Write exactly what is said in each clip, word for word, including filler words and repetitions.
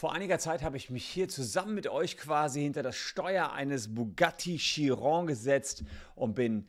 Vor einiger Zeit habe ich mich hier zusammen mit euch quasi hinter das Steuer eines Bugatti Chiron gesetzt und bin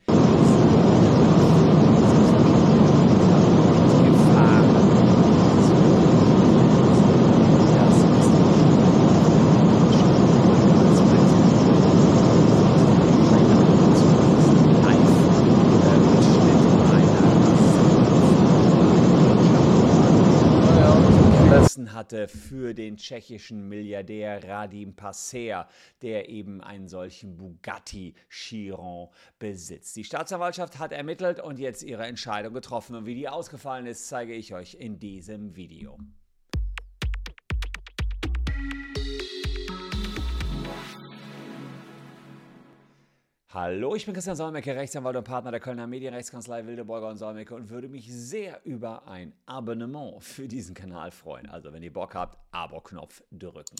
hatte für den tschechischen Milliardär Radim Passer, der eben einen solchen Bugatti Chiron besitzt. Die Staatsanwaltschaft hat ermittelt und jetzt ihre Entscheidung getroffen. Und wie die ausgefallen ist, zeige ich euch in diesem Video. Hallo, ich bin Christian Solmecke, Rechtsanwalt und Partner der Kölner Medienrechtskanzlei Wilde, Beuger und Solmecke und würde mich sehr über ein Abonnement für diesen Kanal freuen. Also wenn ihr Bock habt, Abo-Knopf drücken.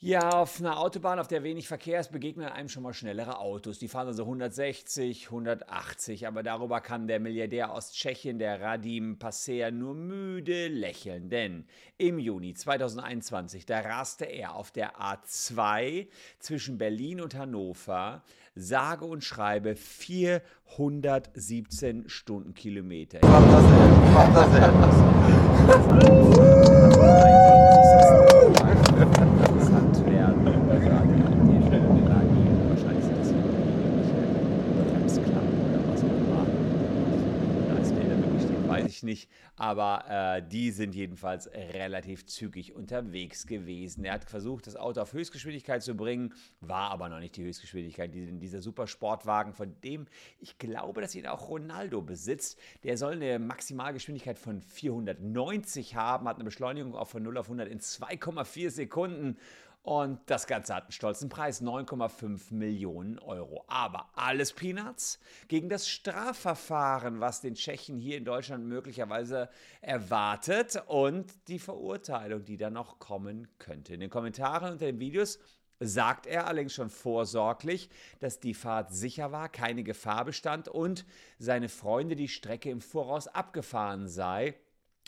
Ja, auf einer Autobahn, auf der wenig Verkehr ist, begegnen einem schon mal schnellere Autos. Die fahren also hundertsechzig, hundertachtzig, aber darüber kann der Milliardär aus Tschechien, der Radim Passer, nur müde lächeln. Denn im Juni zweitausendeinundzwanzig, da raste er auf der A zwei zwischen Berlin und Hannover, sage und schreibe vierhundertsiebzehn Stundenkilometer. Mach das selbst, mach das selbst. Nicht, aber äh, die sind jedenfalls relativ zügig unterwegs gewesen. Er hat versucht, das Auto auf Höchstgeschwindigkeit zu bringen, war aber noch nicht die Höchstgeschwindigkeit. Dieser Supersportwagen, von dem ich glaube, dass ihn auch Ronaldo besitzt, der soll eine Maximalgeschwindigkeit von vierhundertneunzig haben, hat eine Beschleunigung auch von null auf hundert in zwei Komma vier Sekunden. Und das Ganze hat einen stolzen Preis, neun Komma fünf Millionen Euro. Aber alles Peanuts gegen das Strafverfahren, was den Tschechen hier in Deutschland möglicherweise erwartet und die Verurteilung, die da noch kommen könnte. In den Kommentaren unter den Videos sagt er allerdings schon vorsorglich, dass die Fahrt sicher war, keine Gefahr bestand und seine Freunde die Strecke im Voraus abgefahren sei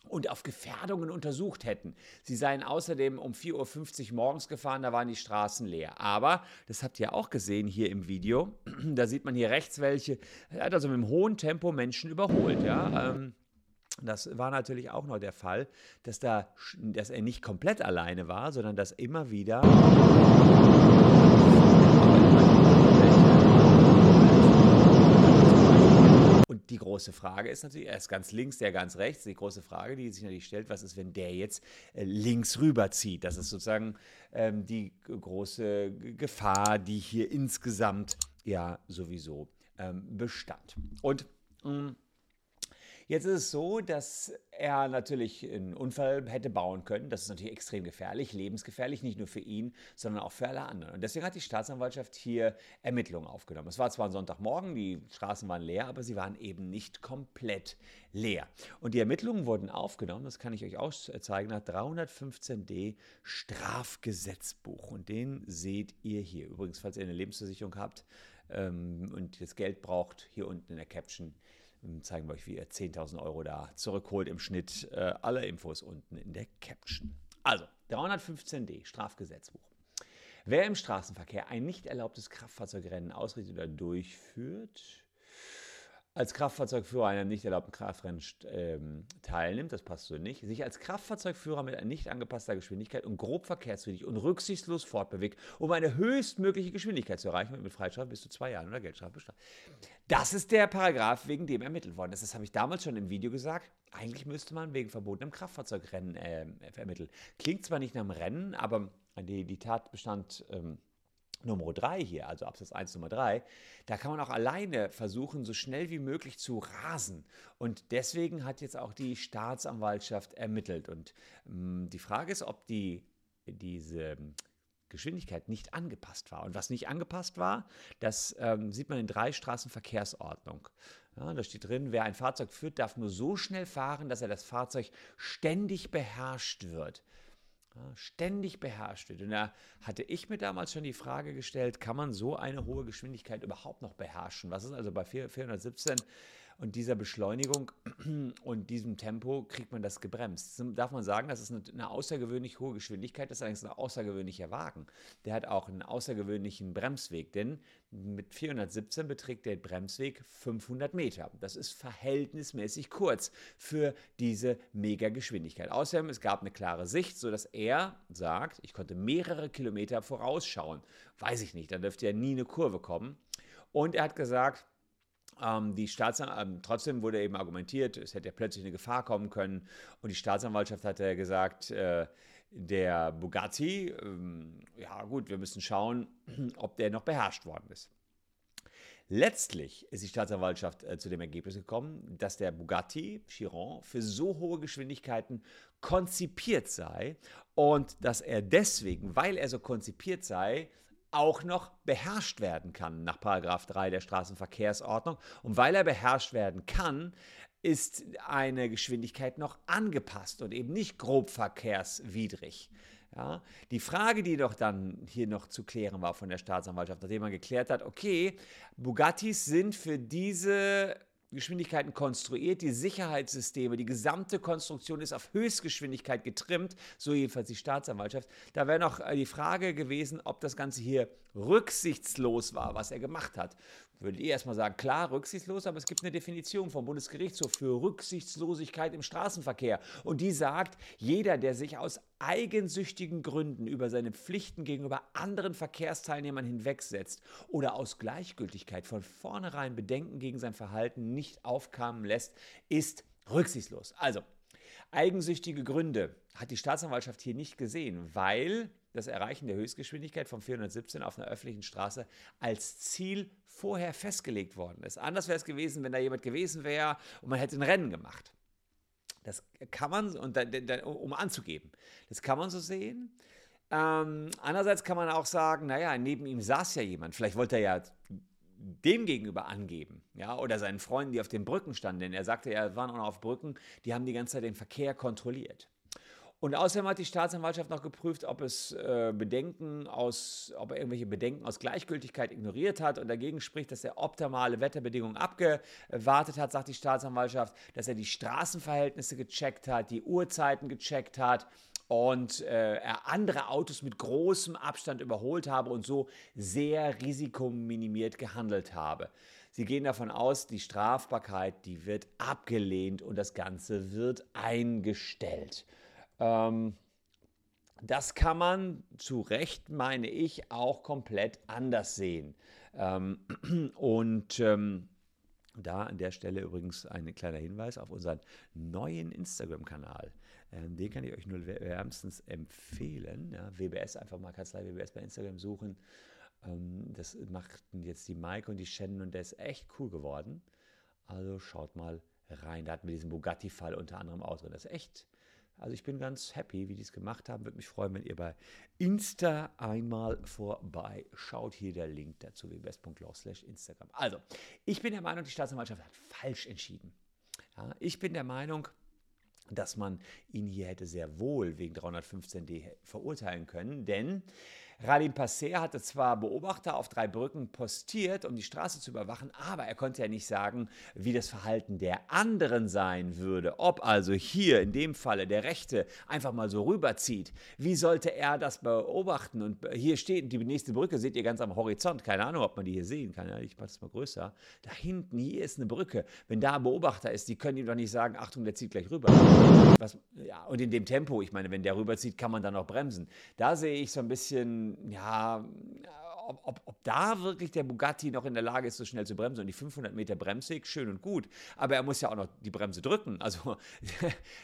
und auf Gefährdungen untersucht hätten. Sie seien außerdem um vier Uhr fünfzig morgens gefahren, da waren die Straßen leer. Aber, das habt ihr auch gesehen hier im Video, da sieht man hier rechts welche, er hat also mit einem hohen Tempo Menschen überholt, ja, ähm. Das war natürlich auch noch der Fall, dass, da, dass er nicht komplett alleine war, sondern dass immer wieder die große Frage ist natürlich, er ist ganz links, der ganz rechts. Die große Frage, die sich natürlich stellt, was ist, wenn der jetzt links rüberzieht? Das ist sozusagen ähm, die große Gefahr, die hier insgesamt ja sowieso ähm, bestand. Und mh, jetzt ist es so, dass er natürlich einen Unfall hätte bauen können. Das ist natürlich extrem gefährlich, lebensgefährlich, nicht nur für ihn, sondern auch für alle anderen. Und deswegen hat die Staatsanwaltschaft hier Ermittlungen aufgenommen. Es war zwar ein Sonntagmorgen, die Straßen waren leer, aber sie waren eben nicht komplett leer. Und die Ermittlungen wurden aufgenommen, das kann ich euch auch zeigen, nach dreihundertfünfzehn d Strafgesetzbuch. Und den seht ihr hier. Übrigens, falls ihr eine Lebensversicherung habt ähm, und das Geld braucht, hier unten in der Caption zeigen wir euch, wie ihr zehntausend Euro da zurückholt im Schnitt. Äh, alle Infos unten in der Caption. Also, dreihundertfünfzehn d, Strafgesetzbuch. Wer im Straßenverkehr ein nicht erlaubtes Kraftfahrzeugrennen ausrichtet oder durchführt, als Kraftfahrzeugführer an einem nicht erlaubten Kraftrennen ähm, teilnimmt, das passt so nicht, sich als Kraftfahrzeugführer mit nicht angepasster Geschwindigkeit und grob verkehrswidrig und rücksichtslos fortbewegt, um eine höchstmögliche Geschwindigkeit zu erreichen, wird mit Freiheitsstrafe bis zu zwei Jahren oder Geldstrafe bestraft. Das ist der Paragraph, wegen dem ermittelt worden ist. Das habe ich damals schon im Video gesagt. Eigentlich müsste man wegen verbotenem Kraftfahrzeugrennen äh, ermitteln. Klingt zwar nicht nach einem Rennen, aber die, die Tat bestand Ähm, Nummer drei hier, also Absatz eins Nummer drei, da kann man auch alleine versuchen, so schnell wie möglich zu rasen. Und deswegen hat jetzt auch die Staatsanwaltschaft ermittelt. Und mh, die Frage ist, ob die, diese Geschwindigkeit nicht angepasst war. Und was nicht angepasst war, das ähm, sieht man in drei Straßenverkehrsordnung. Ja, da steht drin, wer ein Fahrzeug führt, darf nur so schnell fahren, dass er das Fahrzeug ständig beherrscht wird. ständig beherrscht wird. Und da hatte ich mir damals schon die Frage gestellt, kann man so eine hohe Geschwindigkeit überhaupt noch beherrschen? Was ist also bei vierhundertsiebzehn Und dieser Beschleunigung und diesem Tempo kriegt man das gebremst. Das darf man sagen, das ist eine, eine außergewöhnlich hohe Geschwindigkeit. Das ist allerdings ein außergewöhnlicher Wagen. Der hat auch einen außergewöhnlichen Bremsweg, denn mit vierhundertsiebzehn beträgt der Bremsweg fünfhundert Meter. Das ist verhältnismäßig kurz für diese Megageschwindigkeit. Außerdem, es gab eine klare Sicht, sodass er sagt, ich konnte mehrere Kilometer vorausschauen. Weiß ich nicht, da dürfte ja nie eine Kurve kommen. Und er hat gesagt, ähm, die Staatsan- ähm, trotzdem wurde eben argumentiert, es hätte ja plötzlich eine Gefahr kommen können. Und die Staatsanwaltschaft hat ja gesagt, äh, der Bugatti, ähm, ja gut, wir müssen schauen, ob der noch beherrscht worden ist. Letztlich ist die Staatsanwaltschaft äh, zu dem Ergebnis gekommen, dass der Bugatti Chiron für so hohe Geschwindigkeiten konzipiert sei und dass er deswegen, weil er so konzipiert sei, auch noch beherrscht werden kann nach Paragraph drei der Straßenverkehrsordnung. Und weil er beherrscht werden kann, ist eine Geschwindigkeit noch angepasst und eben nicht grob verkehrswidrig. Ja, die Frage, die doch dann hier noch zu klären war von der Staatsanwaltschaft, nachdem man geklärt hat, okay, Bugattis sind für diese Geschwindigkeiten konstruiert, die Sicherheitssysteme, die gesamte Konstruktion ist auf Höchstgeschwindigkeit getrimmt, so jedenfalls die Staatsanwaltschaft. Da wäre noch die Frage gewesen, ob das Ganze hier rücksichtslos war, was er gemacht hat. Würdet ihr erstmal sagen, klar, rücksichtslos, aber es gibt eine Definition vom Bundesgerichtshof für Rücksichtslosigkeit im Straßenverkehr. Und die sagt, jeder, der sich aus eigensüchtigen Gründen über seine Pflichten gegenüber anderen Verkehrsteilnehmern hinwegsetzt oder aus Gleichgültigkeit von vornherein Bedenken gegen sein Verhalten nicht aufkamen lässt, ist rücksichtslos. Also, eigensüchtige Gründe hat die Staatsanwaltschaft hier nicht gesehen, weil das Erreichen der Höchstgeschwindigkeit von vierhundertsiebzehn auf einer öffentlichen Straße als Ziel vorher festgelegt worden ist. Anders wäre es gewesen, wenn da jemand gewesen wäre und man hätte ein Rennen gemacht. Das kann man, und da, da, um anzugeben, das kann man so sehen. Ähm, andererseits kann man auch sagen, naja, neben ihm saß ja jemand, vielleicht wollte er ja dem gegenüber angeben, ja, oder seinen Freunden, die auf den Brücken standen, denn er sagte, ja, waren auch noch auf Brücken, die haben die ganze Zeit den Verkehr kontrolliert. Und außerdem hat die Staatsanwaltschaft noch geprüft, ob es äh, Bedenken aus, ob er irgendwelche Bedenken aus Gleichgültigkeit ignoriert hat und dagegen spricht, dass er optimale Wetterbedingungen abgewartet hat, sagt die Staatsanwaltschaft, dass er die Straßenverhältnisse gecheckt hat, die Uhrzeiten gecheckt hat und äh, er andere Autos mit großem Abstand überholt habe und so sehr risikominimiert gehandelt habe. Sie gehen davon aus, die Strafbarkeit, die wird abgelehnt und das Ganze wird eingestellt. Das kann man zu Recht, meine ich, auch komplett anders sehen. Und da an der Stelle übrigens ein kleiner Hinweis auf unseren neuen Instagram-Kanal. Den kann ich euch nur wärmstens empfehlen. W B S, einfach mal Kanzlei W B S bei Instagram suchen. Das machten jetzt die Maike und die Shannon und der ist echt cool geworden. Also schaut mal rein. Da hatten wir diesen Bugatti-Fall unter anderem auch drin. Das ist echt... Also ich bin ganz happy, wie die es gemacht haben. Würde mich freuen, wenn ihr bei Insta einmal vorbeischaut. Hier der Link dazu, w b s punkt law slash Instagram. Also, ich bin der Meinung, die Staatsanwaltschaft hat falsch entschieden. Ja, ich bin der Meinung, dass man ihn hier hätte sehr wohl wegen dreihundertfünfzehn d verurteilen können, denn Radim Passer hatte zwar Beobachter auf drei Brücken postiert, um die Straße zu überwachen, aber er konnte ja nicht sagen, wie das Verhalten der anderen sein würde. Ob also hier in dem Falle der Rechte einfach mal so rüberzieht, wie sollte er das beobachten? Und hier steht die nächste Brücke, seht ihr ganz am Horizont, keine Ahnung, ob man die hier sehen kann, ich mache das mal größer. Da hinten, hier ist eine Brücke, wenn da ein Beobachter ist, die können ihm doch nicht sagen, Achtung, der zieht gleich rüber. Was, ja, und in dem Tempo, ich meine, wenn der rüberzieht, kann man dann auch bremsen. Da sehe ich so ein bisschen... Ja, ob, ob, ob da wirklich der Bugatti noch in der Lage ist, so schnell zu bremsen. Und die fünfhundert Meter Bremsweg, schön und gut. Aber er muss ja auch noch die Bremse drücken. Also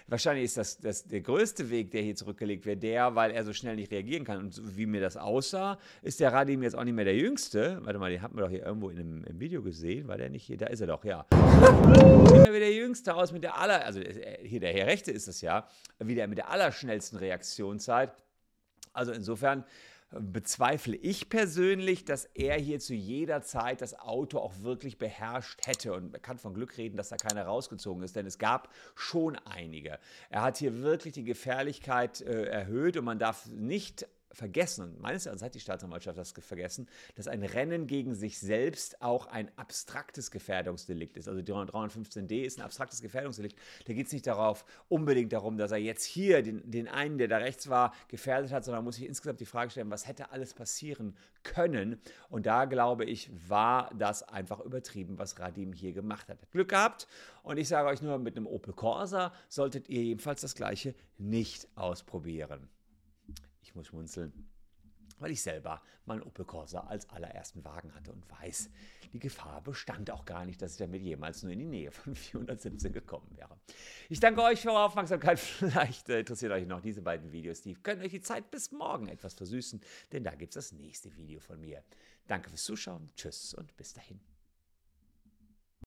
wahrscheinlich ist das, das der größte Weg, der hier zurückgelegt wird, der, weil er so schnell nicht reagieren kann. Und so, wie mir das aussah, ist der Radim jetzt auch nicht mehr der Jüngste. Warte mal, den hatten wir doch hier irgendwo in einem, im Video gesehen. War der nicht hier? Da ist er doch, ja. Sieht wie der Jüngste aus mit der aller... Also hier der Herr Rechte ist das ja. Wieder mit der allerschnellsten Reaktionszeit. Also insofern... bezweifle ich persönlich, dass er hier zu jeder Zeit das Auto auch wirklich beherrscht hätte. Und man kann von Glück reden, dass da keiner rausgezogen ist, denn es gab schon einige. Er hat hier wirklich die Gefährlichkeit äh, erhöht und man darf nicht vergessen, und meines Erachtens hat die Staatsanwaltschaft das vergessen, dass ein Rennen gegen sich selbst auch ein abstraktes Gefährdungsdelikt ist. Also dreihundertfünfzehn d ist ein abstraktes Gefährdungsdelikt. Da geht es nicht darauf, unbedingt darum, dass er jetzt hier den, den einen, der da rechts war, gefährdet hat, sondern man muss sich insgesamt die Frage stellen, was hätte alles passieren können. Und da, glaube ich, war das einfach übertrieben, was Radim hier gemacht hat. Hat Glück gehabt, und ich sage euch nur, mit einem Opel Corsa solltet ihr jedenfalls das Gleiche nicht ausprobieren. Ich muss schmunzeln, weil ich selber meinen Opel Corsa als allerersten Wagen hatte und weiß, die Gefahr bestand auch gar nicht, dass ich damit jemals nur in die Nähe von vierhundertsiebzehn gekommen wäre. Ich danke euch für eure Aufmerksamkeit. Vielleicht äh, interessiert euch noch diese beiden Videos. Die können euch die Zeit bis morgen etwas versüßen, denn da gibt es das nächste Video von mir. Danke fürs Zuschauen, tschüss und bis dahin.